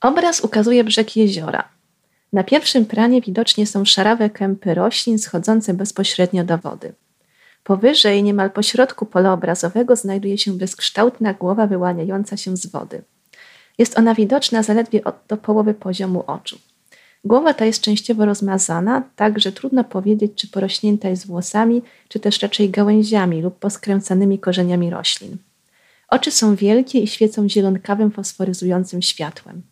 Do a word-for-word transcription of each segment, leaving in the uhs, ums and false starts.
Obraz ukazuje brzeg jeziora. Na pierwszym planie widocznie są szarawe kępy roślin schodzące bezpośrednio do wody. Powyżej, niemal pośrodku pola obrazowego, znajduje się bezkształtna głowa wyłaniająca się z wody. Jest ona widoczna zaledwie od, do połowy poziomu oczu. Głowa ta jest częściowo rozmazana, tak że trudno powiedzieć, czy porośnięta jest włosami, czy też raczej gałęziami lub poskręcanymi korzeniami roślin. Oczy są wielkie i świecą zielonkawym, fosforyzującym światłem.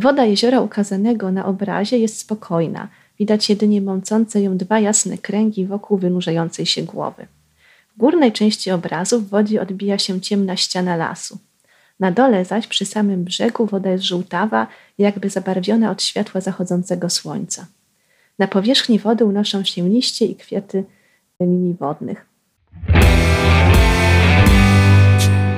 Woda jeziora ukazanego na obrazie jest spokojna, widać jedynie mącące ją dwa jasne kręgi wokół wynurzającej się głowy. W górnej części obrazu w wodzie odbija się ciemna ściana lasu. Na dole zaś przy samym brzegu woda jest żółtawa, jakby zabarwiona od światła zachodzącego słońca. Na powierzchni wody unoszą się liście i kwiaty linii wodnych.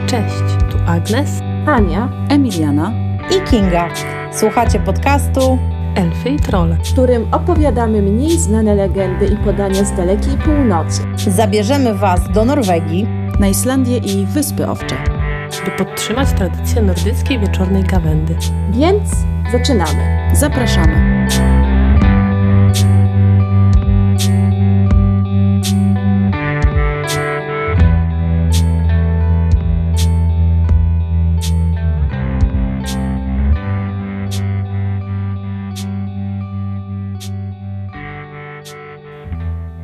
Cześć, tu Agnes, Ania, Emiliana i Kinga. Słuchacie podcastu Elfy i Trolle, w którym opowiadamy mniej znane legendy i podania z dalekiej północy. Zabierzemy Was do Norwegii, na Islandię i Wyspy Owcze, by podtrzymać tradycję nordyckiej wieczornej gawędy. Więc zaczynamy. Zapraszamy.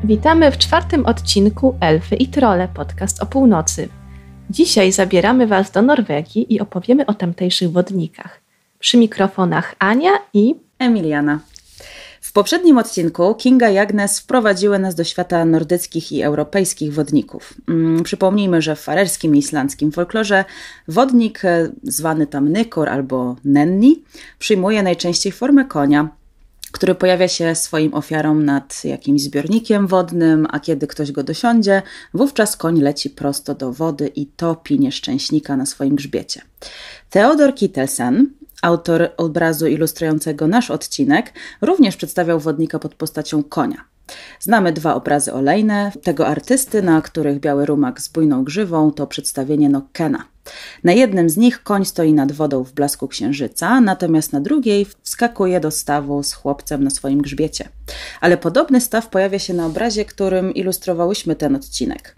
Witamy w czwartym odcinku Elfy i Trolle, podcast o północy. Dzisiaj zabieramy Was do Norwegii i opowiemy o tamtejszych wodnikach. Przy mikrofonach Ania i Emiliana. W poprzednim odcinku Kinga i Agnes wprowadziły nas do świata nordyckich i europejskich wodników. Przypomnijmy, że w farerskim i islandzkim folklorze wodnik, zwany tam Nykur albo nenni, przyjmuje najczęściej formę konia, który pojawia się swoim ofiarom nad jakimś zbiornikiem wodnym, a kiedy ktoś go dosiądzie, wówczas koń leci prosto do wody i topi nieszczęśnika na swoim grzbiecie. Theodor Kittelsen, autor obrazu ilustrującego nasz odcinek, również przedstawiał wodnika pod postacią konia. Znamy dwa obrazy olejne tego artysty, na których biały rumak z bujną grzywą to przedstawienie Nøkkena. Na jednym z nich koń stoi nad wodą w blasku księżyca, natomiast na drugiej wskakuje do stawu z chłopcem na swoim grzbiecie. Ale podobny staw pojawia się na obrazie, którym ilustrowałyśmy ten odcinek.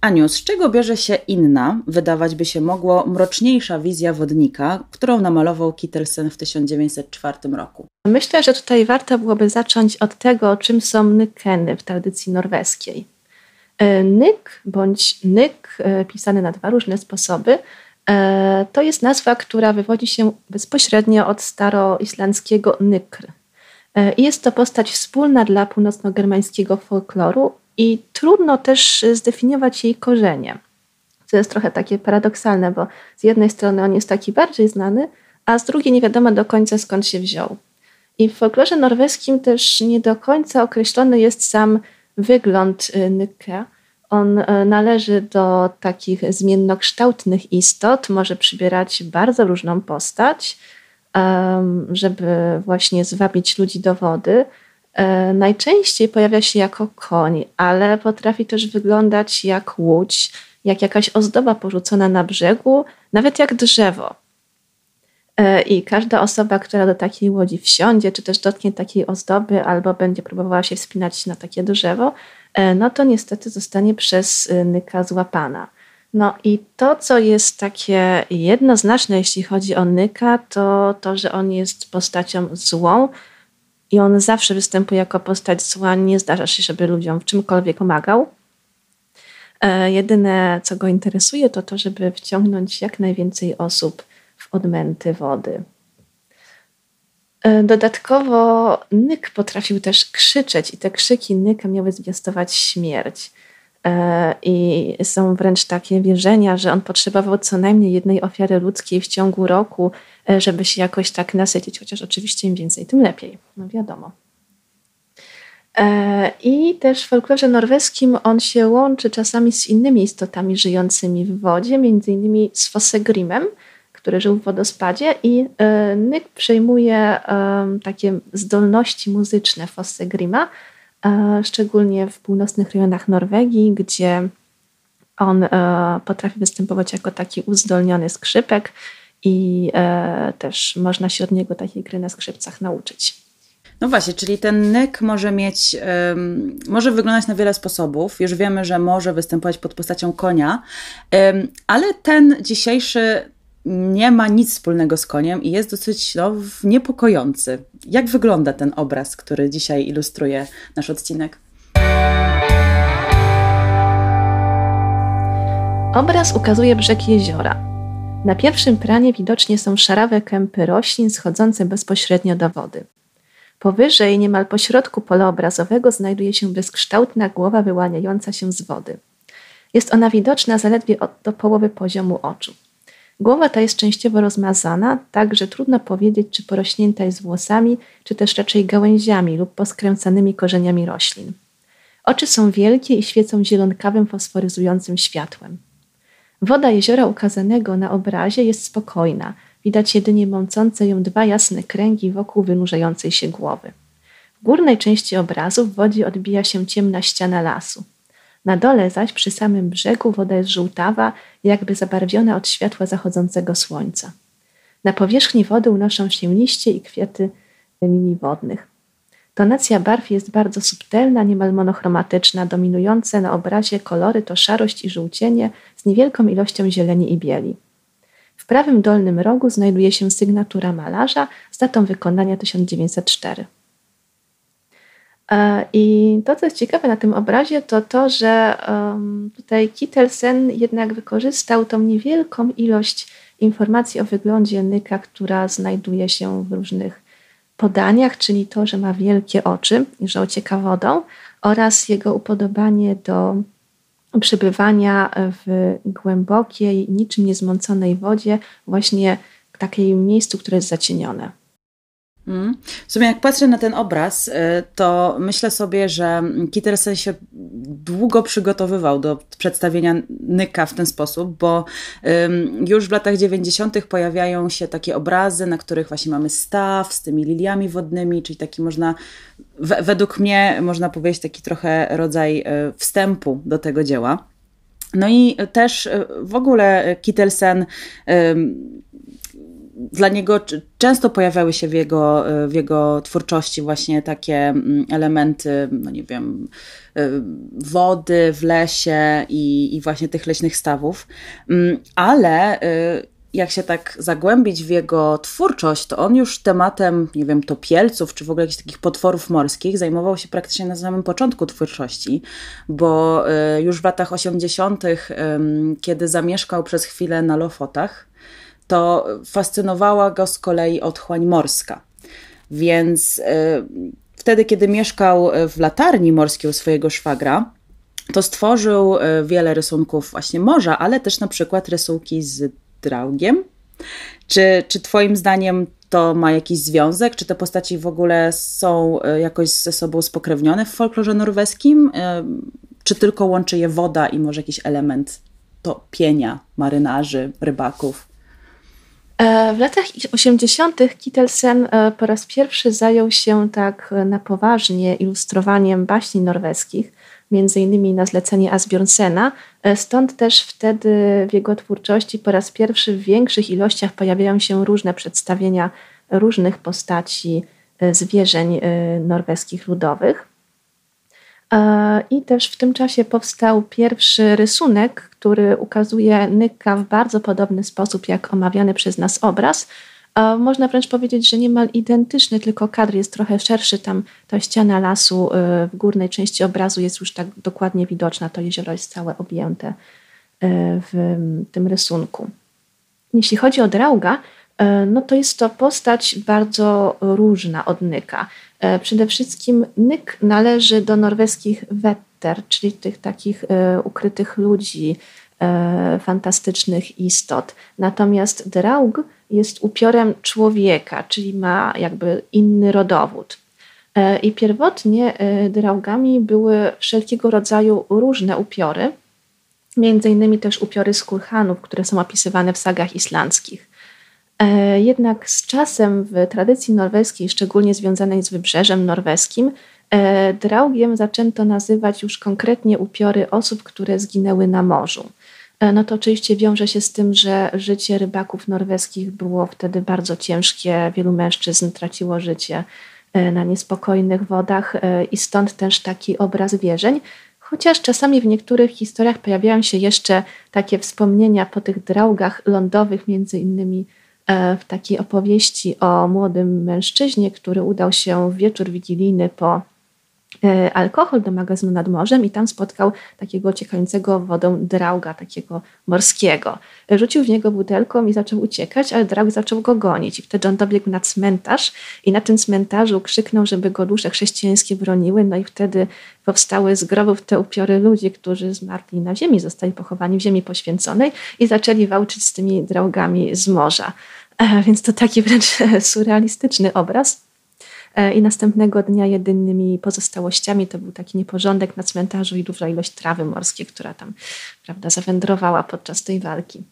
Aniu, z czego bierze się inna, wydawać by się mogło, mroczniejsza wizja wodnika, którą namalował Kittelsen w tysiąc dziewięćset czwartym roku? Myślę, że tutaj warto byłoby zacząć od tego, czym są Nøkkeny w tradycji norweskiej. Nyk bądź nyk, pisany na dwa różne sposoby, to jest nazwa, która wywodzi się bezpośrednio od staroislandzkiego nykr. Jest to postać wspólna dla północno-germańskiego folkloru i trudno też zdefiniować jej korzenie. To jest trochę takie paradoksalne, bo z jednej strony on jest taki bardziej znany, a z drugiej nie wiadomo do końca skąd się wziął. I w folklorze norweskim też nie do końca określony jest sam wygląd Nøkke. On należy do takich zmiennokształtnych istot, może przybierać bardzo różną postać, żeby właśnie zwabić ludzi do wody. Najczęściej pojawia się jako koń, ale potrafi też wyglądać jak łódź, jak jakaś ozdoba porzucona na brzegu, nawet jak drzewo. I każda osoba, która do takiej łodzi wsiądzie, czy też dotknie takiej ozdoby, albo będzie próbowała się wspinać na takie drzewo, no to niestety zostanie przez Nyka złapana. No i to, co jest takie jednoznaczne, jeśli chodzi o Nyka, to to, że on jest postacią złą i on zawsze występuje jako postać zła, nie zdarza się, żeby ludziom w czymkolwiek pomagał. Jedyne, co go interesuje, to to, żeby wciągnąć jak najwięcej osób w odmęty wody. Dodatkowo Nyk potrafił też krzyczeć i te krzyki Nyka miały zwiastować śmierć. I są wręcz takie wierzenia, że on potrzebował co najmniej jednej ofiary ludzkiej w ciągu roku, żeby się jakoś tak nasycić, chociaż oczywiście im więcej, tym lepiej. No wiadomo. I też w folklorze norweskim on się łączy czasami z innymi istotami żyjącymi w wodzie, między innymi z Fossegrimem, który żył w wodospadzie, i y, Nyk przejmuje y, takie zdolności muzyczne Fossegrima, y, szczególnie w północnych rejonach Norwegii, gdzie on y, potrafi występować jako taki uzdolniony skrzypek i e, też można się od niego takiej gry na skrzypcach nauczyć. No właśnie, czyli ten nyk może mieć, um, może wyglądać na wiele sposobów. Już wiemy, że może występować pod postacią konia, um, ale ten dzisiejszy nie ma nic wspólnego z koniem i jest dosyć no, niepokojący. Jak wygląda ten obraz, który dzisiaj ilustruje nasz odcinek? Obraz ukazuje brzeg jeziora. Na pierwszym planie widocznie są szarawe kępy roślin schodzące bezpośrednio do wody. Powyżej, niemal po środku pola obrazowego, znajduje się bezkształtna głowa wyłaniająca się z wody. Jest ona widoczna zaledwie od, do połowy poziomu oczu. Głowa ta jest częściowo rozmazana, tak że trudno powiedzieć, czy porośnięta jest włosami, czy też raczej gałęziami lub poskręcanymi korzeniami roślin. Oczy są wielkie i świecą zielonkawym, fosforyzującym światłem. Woda jeziora ukazanego na obrazie jest spokojna, widać jedynie mącące ją dwa jasne kręgi wokół wynurzającej się głowy. W górnej części obrazu w wodzie odbija się ciemna ściana lasu. Na dole zaś przy samym brzegu woda jest żółtawa, jakby zabarwiona od światła zachodzącego słońca. Na powierzchni wody unoszą się liście i kwiaty linii wodnych. Tonacja barw jest bardzo subtelna, niemal monochromatyczna, dominujące na obrazie kolory to szarość i żółcienie z niewielką ilością zieleni i bieli. W prawym dolnym rogu znajduje się sygnatura malarza z datą wykonania tysiąc dziewięćset cztery. I to, co jest ciekawe na tym obrazie, to to, że tutaj Kittelsen jednak wykorzystał tą niewielką ilość informacji o wyglądzie nyka, która znajduje się w różnych podaniach, czyli to, że ma wielkie oczy i że ocieka wodą, oraz jego upodobanie do przebywania w głębokiej, niczym niezmąconej wodzie, właśnie w takim miejscu, które jest zacienione. Hmm. W sumie jak patrzę na ten obraz, to myślę sobie, że Kittelsen się długo przygotowywał do przedstawienia nyka w ten sposób, bo już w latach dziewięćdziesiątych pojawiają się takie obrazy, na których właśnie mamy staw z tymi liliami wodnymi, czyli taki można, według mnie można powiedzieć, taki trochę rodzaj wstępu do tego dzieła. No i też w ogóle Kittelsen, dla niego często pojawiały się w jego, w jego twórczości właśnie takie elementy, no nie wiem, wody w lesie i, i właśnie tych leśnych stawów, ale jak się tak zagłębić w jego twórczość, to on już tematem, nie wiem, topielców, czy w ogóle jakichś takich potworów morskich zajmował się praktycznie na samym początku twórczości, bo już w latach osiemdziesiątych, kiedy zamieszkał przez chwilę na Lofotach, to fascynowała go z kolei otchłań morska. Więc y, wtedy, kiedy mieszkał w latarni morskiej u swojego szwagra, to stworzył y, wiele rysunków właśnie morza, ale też na przykład rysunki z Draugiem. Czy, czy twoim zdaniem to ma jakiś związek? Czy te postaci w ogóle są y, jakoś ze sobą spokrewnione w folklorze norweskim? Y, czy tylko łączy je woda i może jakiś element topienia marynarzy, rybaków? W latach osiemdziesiątych Kittelsen po raz pierwszy zajął się tak na poważnie ilustrowaniem baśni norweskich, między innymi na zlecenie Asbjörnsena, stąd też wtedy w jego twórczości po raz pierwszy w większych ilościach pojawiają się różne przedstawienia różnych postaci zwierzeń norweskich ludowych. I też w tym czasie powstał pierwszy rysunek, który ukazuje nyka w bardzo podobny sposób jak omawiany przez nas obraz. Można wręcz powiedzieć, że niemal identyczny, tylko kadr jest trochę szerszy. Tam ta ściana lasu w górnej części obrazu jest już tak dokładnie widoczna. To jezioro jest całe objęte w tym rysunku. Jeśli chodzi o Drauga, no to jest to postać bardzo różna od nyka. Przede wszystkim nyk należy do norweskich wetter, czyli tych takich ukrytych ludzi, fantastycznych istot. Natomiast Draug jest upiorem człowieka, czyli ma jakby inny rodowód. I pierwotnie Draugami były wszelkiego rodzaju różne upiory, między innymi też upiory skórhanów, które są opisywane w sagach islandzkich. Jednak z czasem w tradycji norweskiej, szczególnie związanej z wybrzeżem norweskim, Draugiem zaczęto nazywać już konkretnie upiory osób, które zginęły na morzu. no to oczywiście wiąże się z tym, że życie rybaków norweskich było wtedy bardzo ciężkie. Wielu mężczyzn traciło życie na niespokojnych wodach i stąd też taki obraz wierzeń. Chociaż czasami w niektórych historiach pojawiają się jeszcze takie wspomnienia po tych draugach lądowych, między innymi w takiej opowieści o młodym mężczyźnie, który udał się w wieczór wigilijny po alkohol do magazynu nad morzem i tam spotkał takiego ciekającego wodą drauga, takiego morskiego. Rzucił w niego butelką i zaczął uciekać, ale draug zaczął go gonić i wtedy on dobiegł na cmentarz i na tym cmentarzu krzyknął, żeby go dusze chrześcijańskie broniły, no i wtedy powstały z grobów te upiory ludzi, którzy zmarli na ziemi, zostali pochowani w ziemi poświęconej i zaczęli walczyć z tymi draugami z morza. E, więc to taki wręcz surrealistyczny obraz. I następnego dnia jedynymi pozostałościami to był taki nieporządek na cmentarzu i duża ilość trawy morskiej, która tam, prawda, zawędrowała podczas tej walki.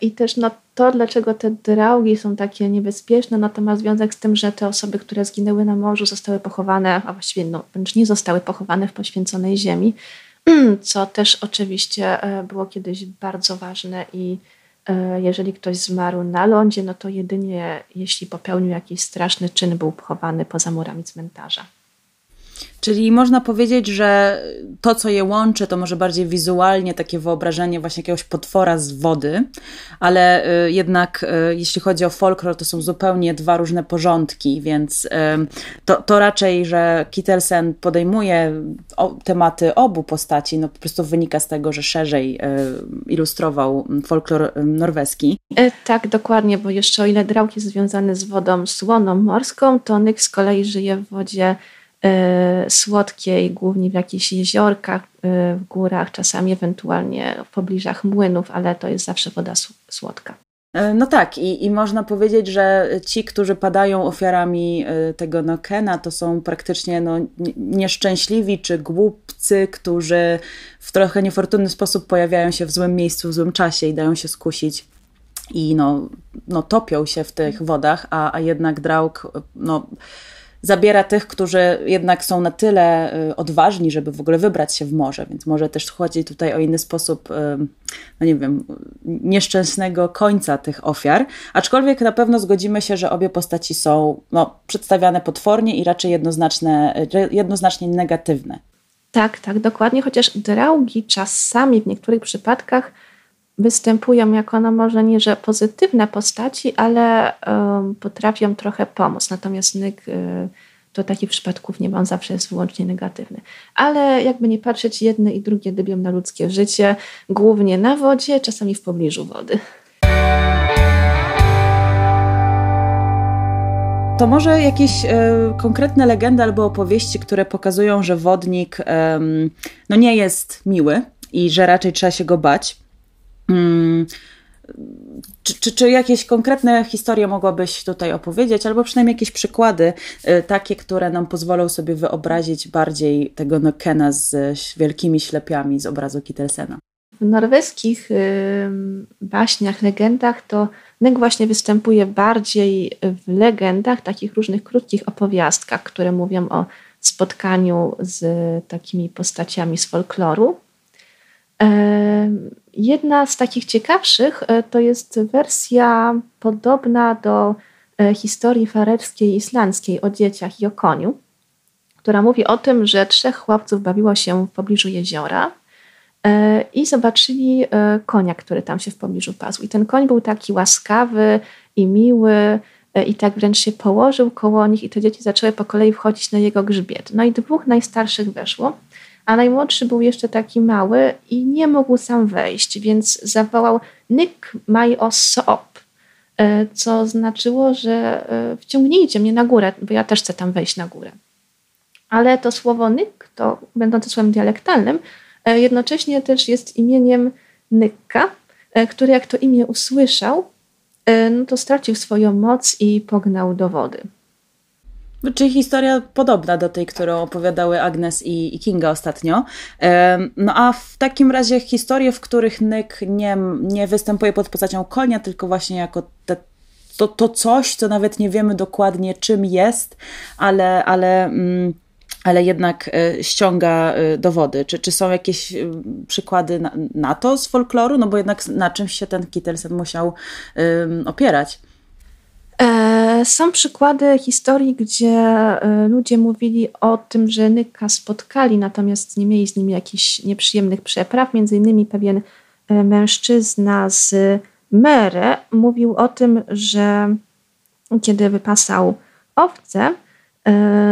I też no, to, dlaczego te draugi są takie niebezpieczne, no to ma związek z tym, że te osoby, które zginęły na morzu, zostały pochowane, a właściwie no, wręcz nie zostały pochowane w poświęconej ziemi, co też oczywiście było kiedyś bardzo ważne i jeżeli ktoś zmarł na lądzie, no to jedynie jeśli popełnił jakiś straszny czyn, był pochowany poza murami cmentarza. Czyli można powiedzieć, że to, co je łączy, to może bardziej wizualnie takie wyobrażenie właśnie jakiegoś potwora z wody, ale jednak jeśli chodzi o folklor, to są zupełnie dwa różne porządki, więc to, to raczej, że Kittelsen podejmuje tematy obu postaci, no po prostu wynika z tego, że szerzej ilustrował folklor norweski. Tak, dokładnie, bo jeszcze o ile Draug jest związany z wodą słoną morską, to Nyk z kolei żyje w wodzie słodkiej, głównie w jakichś jeziorkach, w górach, czasami ewentualnie w pobliżach młynów, ale to jest zawsze woda słodka. No tak, i, i można powiedzieć, że ci, którzy padają ofiarami tego Nøkkena, to są praktycznie no, nieszczęśliwi czy głupcy, którzy w trochę niefortunny sposób pojawiają się w złym miejscu, w złym czasie i dają się skusić. I no, no topią się w tych wodach, a, a jednak Draug no zabiera tych, którzy jednak są na tyle odważni, żeby w ogóle wybrać się w morze, więc może też chodzi tutaj o inny sposób, no nie wiem, nieszczęsnego końca tych ofiar, aczkolwiek na pewno zgodzimy się, że obie postaci są no, przedstawiane potwornie i raczej jednoznaczne, jednoznacznie negatywne. Tak, tak, dokładnie, chociaż draugi czasami w niektórych przypadkach występują jako, no może nie, że pozytywne postaci, ale um, potrafią trochę pomóc. Natomiast Nyk y, to takich przypadków nie ma, on zawsze jest wyłącznie negatywny. Ale jakby nie patrzeć, jedne i drugie dybią na ludzkie życie, głównie na wodzie, czasami w pobliżu wody. To może jakieś y, konkretne legendy albo opowieści, które pokazują, że wodnik y, no nie jest miły i że raczej trzeba się go bać. Hmm. Czy, czy, czy jakieś konkretne historie mogłabyś tutaj opowiedzieć, albo przynajmniej jakieś przykłady, y, takie, które nam pozwolą sobie wyobrazić bardziej tego Nøkkena z, z wielkimi ślepiami z obrazu Kittelsena? W norweskich y, baśniach, legendach to Nyk właśnie występuje bardziej w legendach, takich różnych krótkich opowiastkach, które mówią o spotkaniu z takimi postaciami z folkloru. Jedna z takich ciekawszych to jest wersja podobna do historii farerskiej i islandzkiej o dzieciach i o koniu, która mówi o tym, że trzech chłopców bawiło się w pobliżu jeziora i zobaczyli konia, który tam się w pobliżu pasł. I ten koń był taki łaskawy i miły i tak wręcz się położył koło nich i te dzieci zaczęły po kolei wchodzić na jego grzbiet. No i dwóch najstarszych weszło. A najmłodszy był jeszcze taki mały i nie mógł sam wejść, więc zawołał Nyk maj os op, co znaczyło, że wciągnijcie mnie na górę, bo ja też chcę tam wejść na górę. Ale to słowo Nyk, to będące słowem dialektalnym, jednocześnie też jest imieniem Nykka, który jak to imię usłyszał, no to stracił swoją moc i pognał do wody. Czyli historia podobna do tej, którą opowiadały Agnes i Kinga ostatnio. No a w takim razie historie, w których Nyk nie, nie występuje pod postacią konia, tylko właśnie jako te, to, to coś, co nawet nie wiemy dokładnie czym jest, ale, ale ale jednak ściąga dowody. Czy, czy są jakieś przykłady na, na to z folkloru? No bo jednak na czymś się ten Kittelsen musiał um, opierać. Są przykłady historii, gdzie ludzie mówili o tym, że Nykka spotkali, natomiast nie mieli z nim jakichś nieprzyjemnych przepraw. Między innymi pewien mężczyzna z Mere mówił o tym, że kiedy wypasał owce,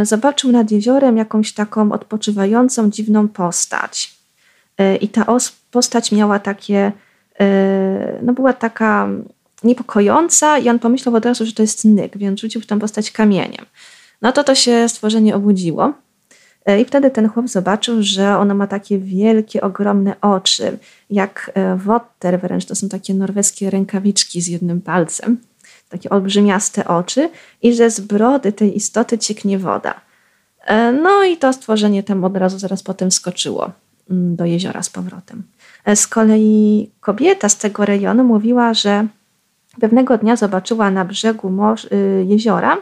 zobaczył nad jeziorem jakąś taką odpoczywającą, dziwną postać. I ta postać miała takie, no była taka niepokojąca i on pomyślał od razu, że to jest Nyk, więc rzucił w tę postać kamieniem. No to to się stworzenie obudziło i wtedy ten chłop zobaczył, że ono ma takie wielkie, ogromne oczy, jak wotter wręcz, to są takie norweskie rękawiczki z jednym palcem, takie olbrzymiaste oczy i że z brody tej istoty cieknie woda. No i to stworzenie tam od razu zaraz potem skoczyło do jeziora z powrotem. Z kolei kobieta z tego rejonu mówiła, że pewnego dnia zobaczyła na brzegu morza, jeziora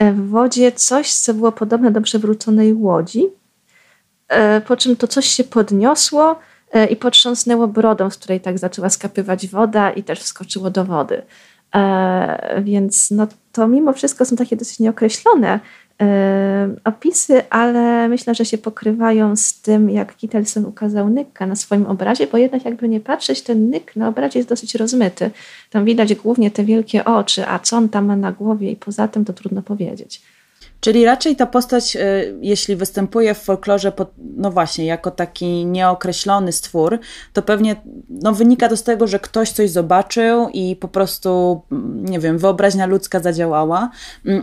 w wodzie coś, co było podobne do przewróconej łodzi, po czym to coś się podniosło i potrząsnęło brodą, z której tak zaczęła skapywać woda i też wskoczyło do wody. Więc no to mimo wszystko są takie dosyć nieokreślone opisy, ale myślę, że się pokrywają z tym, jak Kittelsen ukazał Nykka na swoim obrazie, bo jednak jakby nie patrzeć, ten Nyk na obrazie jest dosyć rozmyty. Tam widać głównie te wielkie oczy, a co on tam ma na głowie i poza tym, to trudno powiedzieć. Czyli raczej ta postać, jeśli występuje w folklorze, pod, no właśnie, jako taki nieokreślony stwór, to pewnie no, wynika to z tego, że ktoś coś zobaczył i po prostu, nie wiem, wyobraźnia ludzka zadziałała,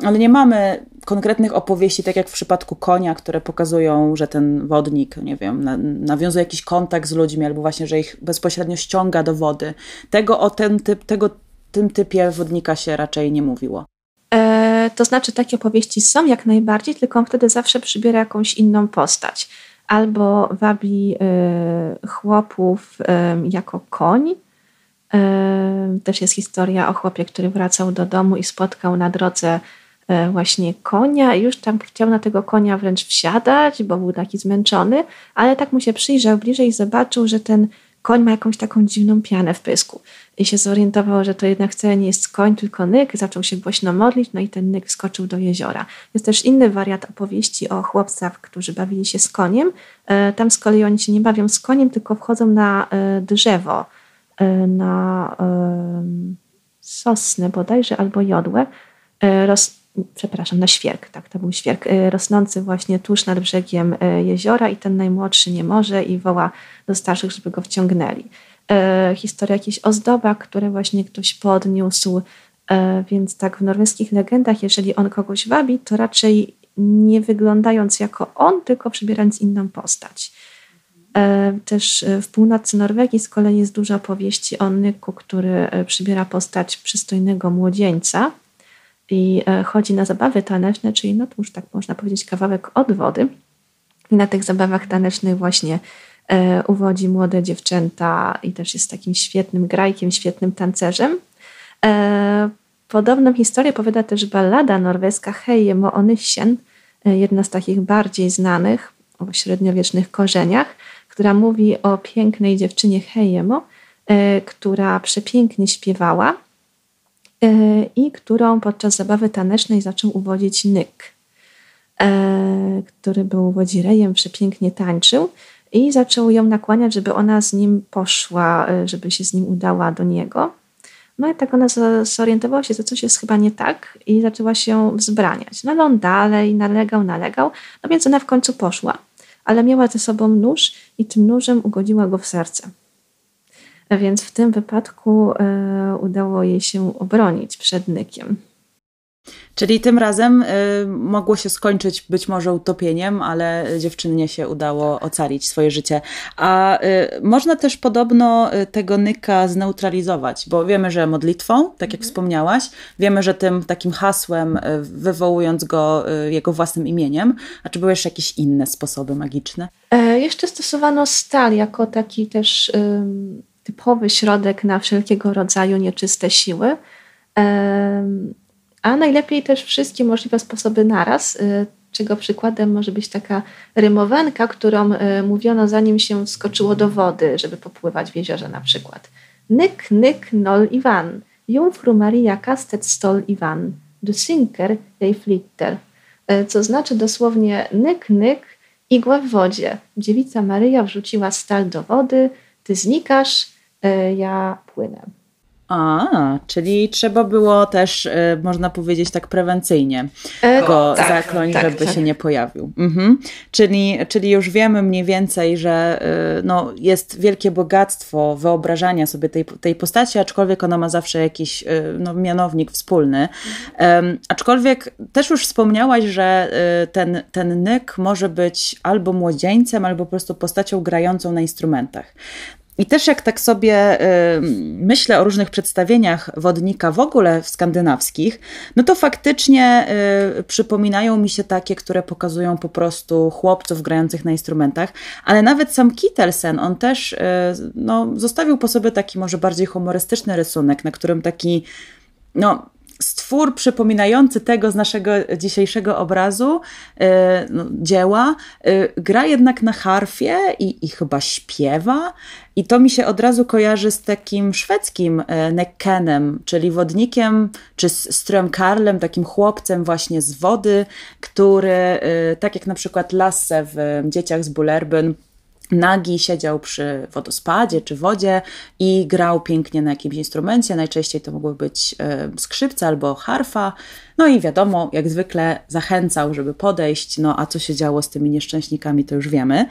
ale nie mamy konkretnych opowieści, tak jak w przypadku konia, które pokazują, że ten wodnik, nie wiem, nawiązuje jakiś kontakt z ludźmi albo właśnie, że ich bezpośrednio ściąga do wody. Tego o ten typ, tego, tym typie wodnika się raczej nie mówiło. To znaczy takie opowieści są jak najbardziej, tylko on wtedy zawsze przybiera jakąś inną postać. Albo wabi y, chłopów y, jako koń. Y, też jest historia o chłopie, który wracał do domu i spotkał na drodze y, właśnie konia. Już tam chciał na tego konia wręcz wsiadać, bo był taki zmęczony, ale tak mu się przyjrzał bliżej i zobaczył, że ten koń ma jakąś taką dziwną pianę w pysku. I się zorientował, że to jednak wcale nie jest koń, tylko Nyk. Zaczął się głośno modlić, no i ten Nyk wskoczył do jeziora. Jest też inny wariant opowieści o chłopcach, którzy bawili się z koniem. Tam z kolei oni się nie bawią z koniem, tylko wchodzą na drzewo, na sosnę bodajże, albo jodłę. Roz... Przepraszam, na świerk, tak, to był świerk, rosnący właśnie tuż nad brzegiem jeziora i ten najmłodszy nie może i woła do starszych, żeby go wciągnęli. E, historia jakichś ozdobach, które właśnie ktoś podniósł, e, więc tak w norweskich legendach, jeżeli on kogoś wabi, to raczej nie wyglądając jako on, tylko przybierając inną postać. E, też w północy Norwegii z kolei jest dużo opowieści o Nyku, który przybiera postać przystojnego młodzieńca i chodzi na zabawy taneczne, czyli no to już tak można powiedzieć kawałek od wody. I na tych zabawach tanecznych właśnie e, uwodzi młode dziewczęta i też jest takim świetnym grajkiem, świetnym tancerzem. E, podobną historię powiada też ballada norweska Hejemo Onysien, jedna z takich bardziej znanych o średniowiecznych korzeniach, która mówi o pięknej dziewczynie Hejemo, e, która przepięknie śpiewała i którą podczas zabawy tanecznej zaczął uwodzić Nyk, który był wodzirejem, przepięknie tańczył i zaczął ją nakłaniać, żeby ona z nim poszła, żeby się z nim udała do niego. No i tak ona zorientowała się, że coś jest chyba nie tak i zaczęła się wzbraniać. No ale on dalej nalegał, nalegał, no więc ona w końcu poszła, ale miała ze sobą nóż i tym nóżem ugodziła go w serce. Więc w tym wypadku y, udało jej się obronić przed Nykiem. Czyli tym razem y, mogło się skończyć być może utopieniem, ale dziewczynie się udało ocalić swoje życie. A y, można też podobno tego Nyka zneutralizować, bo wiemy, że modlitwą, tak jak mhm. wspomniałaś, wiemy, że tym takim hasłem, y, wywołując go y, jego własnym imieniem. A czy były jeszcze jakieś inne sposoby magiczne? E, jeszcze stosowano stal jako taki też... Y, typowy środek na wszelkiego rodzaju nieczyste siły, a najlepiej też wszystkie możliwe sposoby naraz. czego przykładem może być taka rymowanka, którą y, mówiono zanim się skoczyło do wody, żeby popływać w jeziorze na przykład. Nyk, nyk, nol i van. Jungfru Maria kastet stol i van. Du sinker, jej flitter. Y, co znaczy dosłownie nyk, nyk, igła w wodzie. Dziewica Maryja wrzuciła stal do wody, ty znikasz, y, ja płynę. A, czyli trzeba było też, y, można powiedzieć tak prewencyjnie go e, tak, zaklonić, tak, żeby tak. się nie pojawił. Mhm. Czyli, czyli już wiemy mniej więcej, że y, no, jest wielkie bogactwo wyobrażania sobie tej, tej postaci, aczkolwiek ona ma zawsze jakiś y, no, mianownik wspólny. Y, aczkolwiek też już wspomniałaś, że y, ten, ten nyk może być albo młodzieńcem, albo po prostu postacią grającą na instrumentach. I też jak tak sobie y, myślę o różnych przedstawieniach wodnika w ogóle w skandynawskich, no to faktycznie y, przypominają mi się takie, które pokazują po prostu chłopców grających na instrumentach, ale nawet sam Kittelsen, on też y, no, zostawił po sobie taki może bardziej humorystyczny rysunek, na którym taki no, stwór przypominający tego z naszego dzisiejszego obrazu y, no, dzieła y, gra jednak na harfie i, i chyba śpiewa. I to mi się od razu kojarzy z takim szwedzkim Nøkkenem, czyli wodnikiem, czy z Strömkarlem, takim chłopcem właśnie z wody, który, tak jak na przykład Lasse w Dzieciach z Bullerbyn, nagi siedział przy wodospadzie czy wodzie i grał pięknie na jakimś instrumencie. Najczęściej to mogły być skrzypce albo harfa. No i wiadomo, jak zwykle zachęcał, żeby podejść, no a co się działo z tymi nieszczęśnikami, to już wiemy.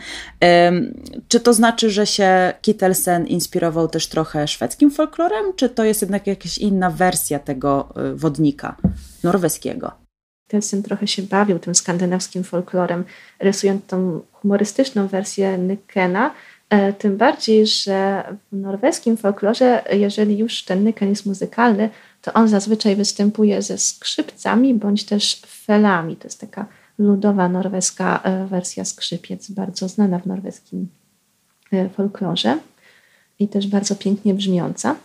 Um, czy to znaczy, że się Kittelsen inspirował też trochę szwedzkim folklorem, czy to jest jednak jakaś inna wersja tego wodnika norweskiego? Kittelsen trochę się bawił tym skandynawskim folklorem, rysując tą humorystyczną wersję Nøkkena, e, tym bardziej, że w norweskim folklorze, jeżeli już ten Nøkken jest muzykalny, to on zazwyczaj występuje ze skrzypcami bądź też felami. To jest taka ludowa norweska wersja skrzypiec, bardzo znana w norweskim folklorze i też bardzo pięknie brzmiąca.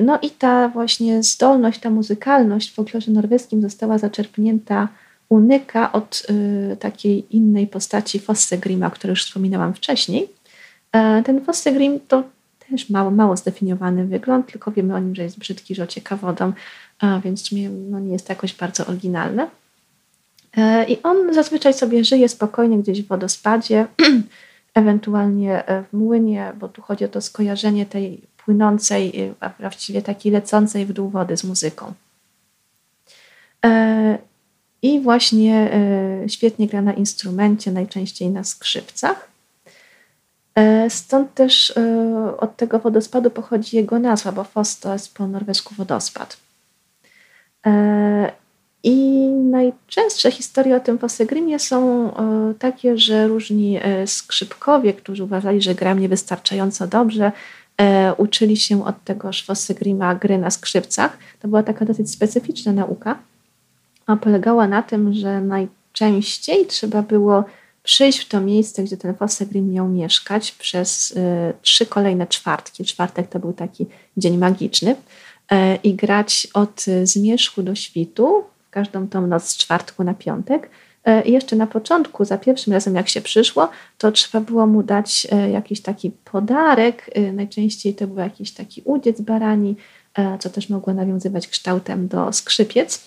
No i ta właśnie zdolność, ta muzykalność w folklorze norweskim została zaczerpnięta u Nyka od takiej innej postaci Fossegrima, o której już wspominałam wcześniej. Ten Fossegrim to też mało, mało zdefiniowany wygląd, tylko wiemy o nim, że jest brzydki, że ocieka wodą, więc no, nie jest to jakoś bardzo oryginalne. I on zazwyczaj sobie żyje spokojnie gdzieś w wodospadzie, ewentualnie w młynie, bo tu chodzi o to skojarzenie tej płynącej, a właściwie takiej lecącej w dół wody z muzyką. I właśnie świetnie gra na instrumencie, najczęściej na skrzypcach. Stąd też od tego wodospadu pochodzi jego nazwa, bo Foss to jest po norwesku wodospad. I najczęstsze historie o tym Fossegrimie są takie, że różni skrzypkowie, którzy uważali, że gra niewystarczająco dobrze, uczyli się od tegoż Fossegrima gry na skrzypcach. To była taka dosyć specyficzna nauka, a polegała na tym, że najczęściej trzeba było przyjść w to miejsce, gdzie ten Fossegrim miał mieszkać przez y, trzy kolejne czwartki. Czwartek to był taki dzień magiczny y, i grać od zmierzchu do świtu w każdą tą noc z czwartku na piątek. I jeszcze na początku, za pierwszym razem jak się przyszło, to trzeba było mu dać jakiś taki podarek, najczęściej to był jakiś taki udziec barani, co też mogło nawiązywać kształtem do skrzypiec.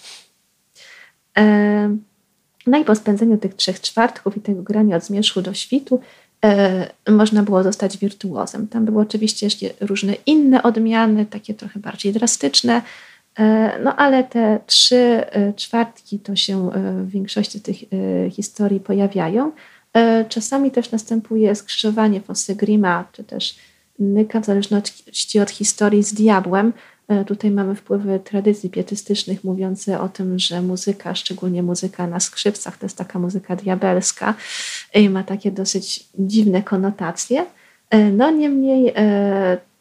No i po spędzeniu tych trzech czwartków i tego grania od zmierzchu do świtu można było zostać wirtuozem. Tam były oczywiście jeszcze różne inne odmiany, takie trochę bardziej drastyczne, no ale te trzy czwartki to się w większości tych historii pojawiają. Czasami też następuje skrzyżowanie Fossegrima, czy też Nyka, w zależności od historii z diabłem. Tutaj mamy wpływy tradycji pietystycznych mówiące o tym, że muzyka, szczególnie muzyka na skrzypcach, to jest taka muzyka diabelska i ma takie dosyć dziwne konotacje. No niemniej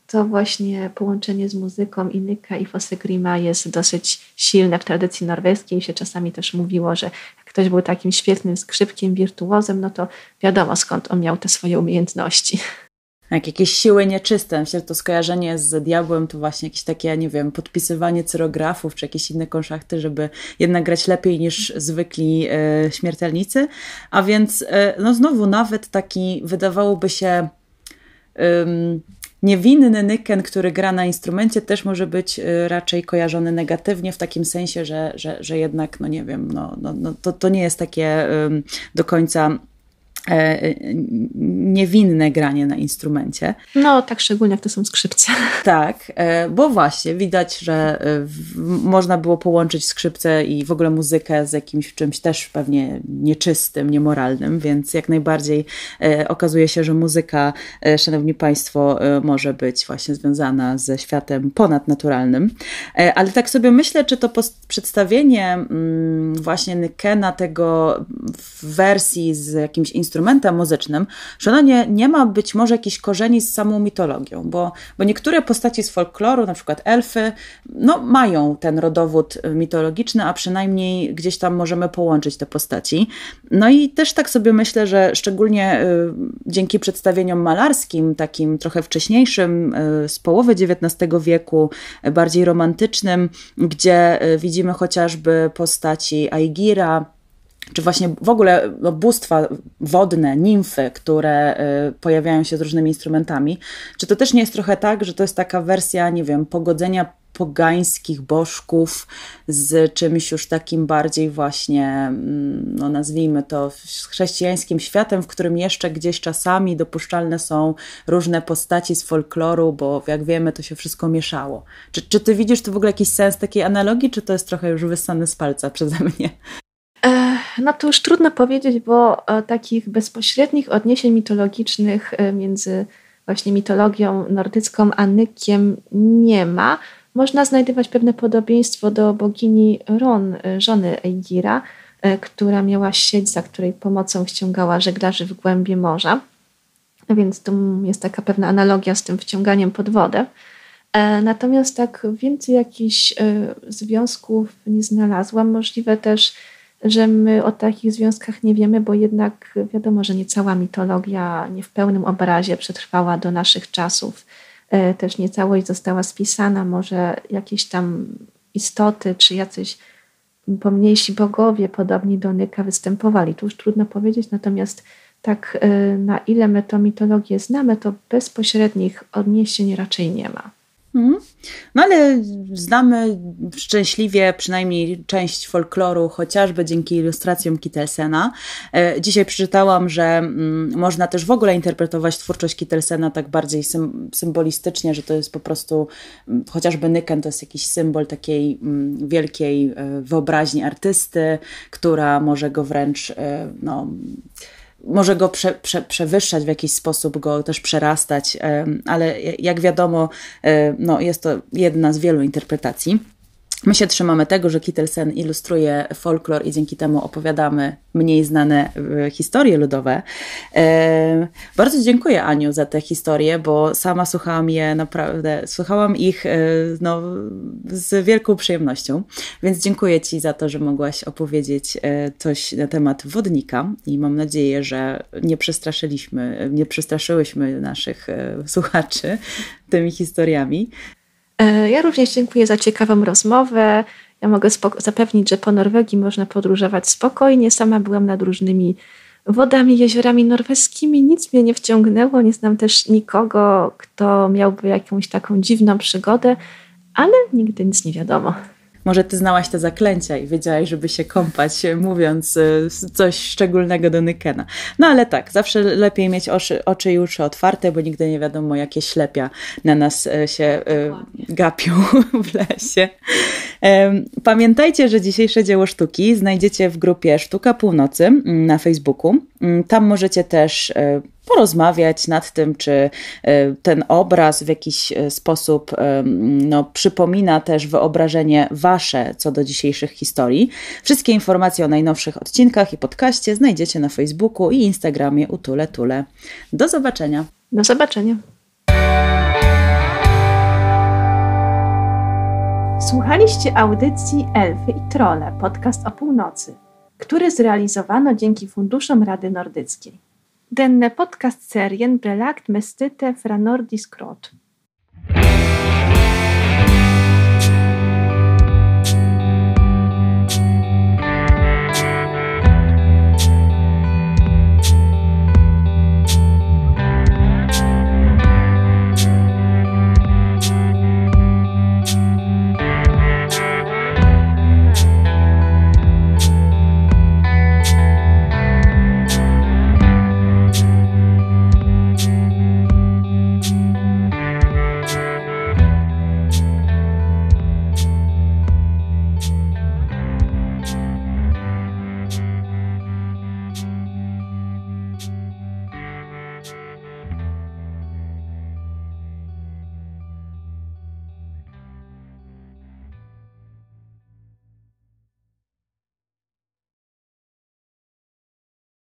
to właśnie połączenie z muzyką i Nyka i Fossegrima jest dosyć silne w tradycji norweskiej i się czasami też mówiło, że jak ktoś był takim świetnym skrzypkiem, wirtuozem, no to wiadomo skąd on miał te swoje umiejętności. jak jakieś siły nieczyste. Myślę, że to skojarzenie z diabłem to właśnie jakieś takie, nie wiem, podpisywanie cyrografów czy jakieś inne konszachty, żeby jednak grać lepiej niż zwykli y, śmiertelnicy. A więc y, no znowu nawet taki wydawałoby się y, niewinny Nøkken, który gra na instrumencie, też może być y, raczej kojarzony negatywnie w takim sensie, że, że, że jednak, no nie wiem, no, no, no, to, to nie jest takie y, do końca niewinne granie na instrumencie. No tak, szczególnie jak to są skrzypce. Tak, bo właśnie widać, że można było połączyć skrzypce i w ogóle muzykę z jakimś czymś też pewnie nieczystym, niemoralnym, więc jak najbardziej okazuje się, że muzyka, szanowni państwo, może być właśnie związana ze światem ponadnaturalnym. Ale tak sobie myślę, czy to przedstawienie właśnie Nøkkena tego w wersji z jakimś instrumentem instrumentem muzycznym, że ono nie, nie ma być może jakichś korzeni z samą mitologią, bo, bo niektóre postaci z folkloru, na przykład elfy, no mają ten rodowód mitologiczny, a przynajmniej gdzieś tam możemy połączyć te postaci. No i też tak sobie myślę, że szczególnie y, dzięki przedstawieniom malarskim, takim trochę wcześniejszym, y, z połowy dziewiętnastego wieku, y, bardziej romantycznym, gdzie y, widzimy chociażby postaci Ægira, czy właśnie w ogóle no, bóstwa wodne, nimfy, które y, pojawiają się z różnymi instrumentami. Czy to też nie jest trochę tak, że to jest taka wersja, nie wiem, pogodzenia pogańskich bożków z czymś już takim bardziej właśnie, no nazwijmy to chrześcijańskim światem, w którym jeszcze gdzieś czasami dopuszczalne są różne postaci z folkloru, bo jak wiemy, to się wszystko mieszało. Czy, czy ty widzisz tu w ogóle jakiś sens takiej analogii, czy to jest trochę już wyssane z palca przeze mnie? No to już trudno powiedzieć, bo takich bezpośrednich odniesień mitologicznych między właśnie mitologią nordycką a Nøkkiem nie ma. Można znajdować pewne podobieństwo do bogini Ron, żony Ægira, która miała sieć, za której pomocą wciągała żeglarzy w głębie morza. Więc tu jest taka pewna analogia z tym wciąganiem pod wodę. Natomiast tak więcej jakichś związków nie znalazłam. Możliwe też, że my o takich związkach nie wiemy, bo jednak wiadomo, że nie cała mitologia nie w pełnym obrazie przetrwała do naszych czasów. Też nie całość została spisana, może jakieś tam istoty czy jacyś pomniejsi bogowie podobni do Nøkka występowali. Tu już trudno powiedzieć, natomiast tak na ile my tą mitologię znamy, to bezpośrednich odniesień raczej nie ma. Hmm. No ale znamy szczęśliwie przynajmniej część folkloru, chociażby dzięki ilustracjom Kittelsena. Dzisiaj przeczytałam, że można też w ogóle interpretować twórczość Kittelsena tak bardziej symbolistycznie, że to jest po prostu chociażby Nøkken to jest jakiś symbol takiej wielkiej wyobraźni artysty, która może go wręcz no... może go prze, prze, przewyższać w jakiś sposób, go też przerastać, ale jak wiadomo, no jest to jedna z wielu interpretacji. My się trzymamy tego, że Kittelsen ilustruje folklor i dzięki temu opowiadamy mniej znane historie ludowe. Bardzo dziękuję, Aniu, za te historie, bo sama słuchałam je naprawdę, słuchałam ich no, z wielką przyjemnością, więc dziękuję Ci za to, że mogłaś opowiedzieć coś na temat wodnika i mam nadzieję, że nie przestraszyliśmy, nie przestraszyłyśmy naszych słuchaczy tymi historiami. Ja również dziękuję za ciekawą rozmowę. Ja mogę spoko- zapewnić, że po Norwegii można podróżować spokojnie. Sama byłam nad różnymi wodami, jeziorami norweskimi. Nic mnie nie wciągnęło. Nie znam też nikogo, kto miałby jakąś taką dziwną przygodę, ale nigdy nic nie wiadomo. Może ty znałaś te zaklęcia i wiedziałaś, żeby się kąpać, mówiąc coś szczególnego do Nøkkena. No ale tak, zawsze lepiej mieć oczy, oczy i uszy otwarte, bo nigdy nie wiadomo, jakie ślepia na nas się gapią w lesie. Pamiętajcie, że dzisiejsze dzieło sztuki znajdziecie w grupie Sztuka Północy na Facebooku. Tam możecie też porozmawiać nad tym, czy ten obraz w jakiś sposób no, przypomina też wyobrażenie wasze co do dzisiejszych historii. Wszystkie informacje o najnowszych odcinkach i podcaście znajdziecie na Facebooku i Instagramie u Tule Tule. Do zobaczenia. Do zobaczenia. Słuchaliście audycji Elfy i Trolle, podcast o północy, który zrealizowano dzięki funduszom Rady Nordyckiej. Denne podcast-serien blev lagt med støtte fra Nordisk Råd.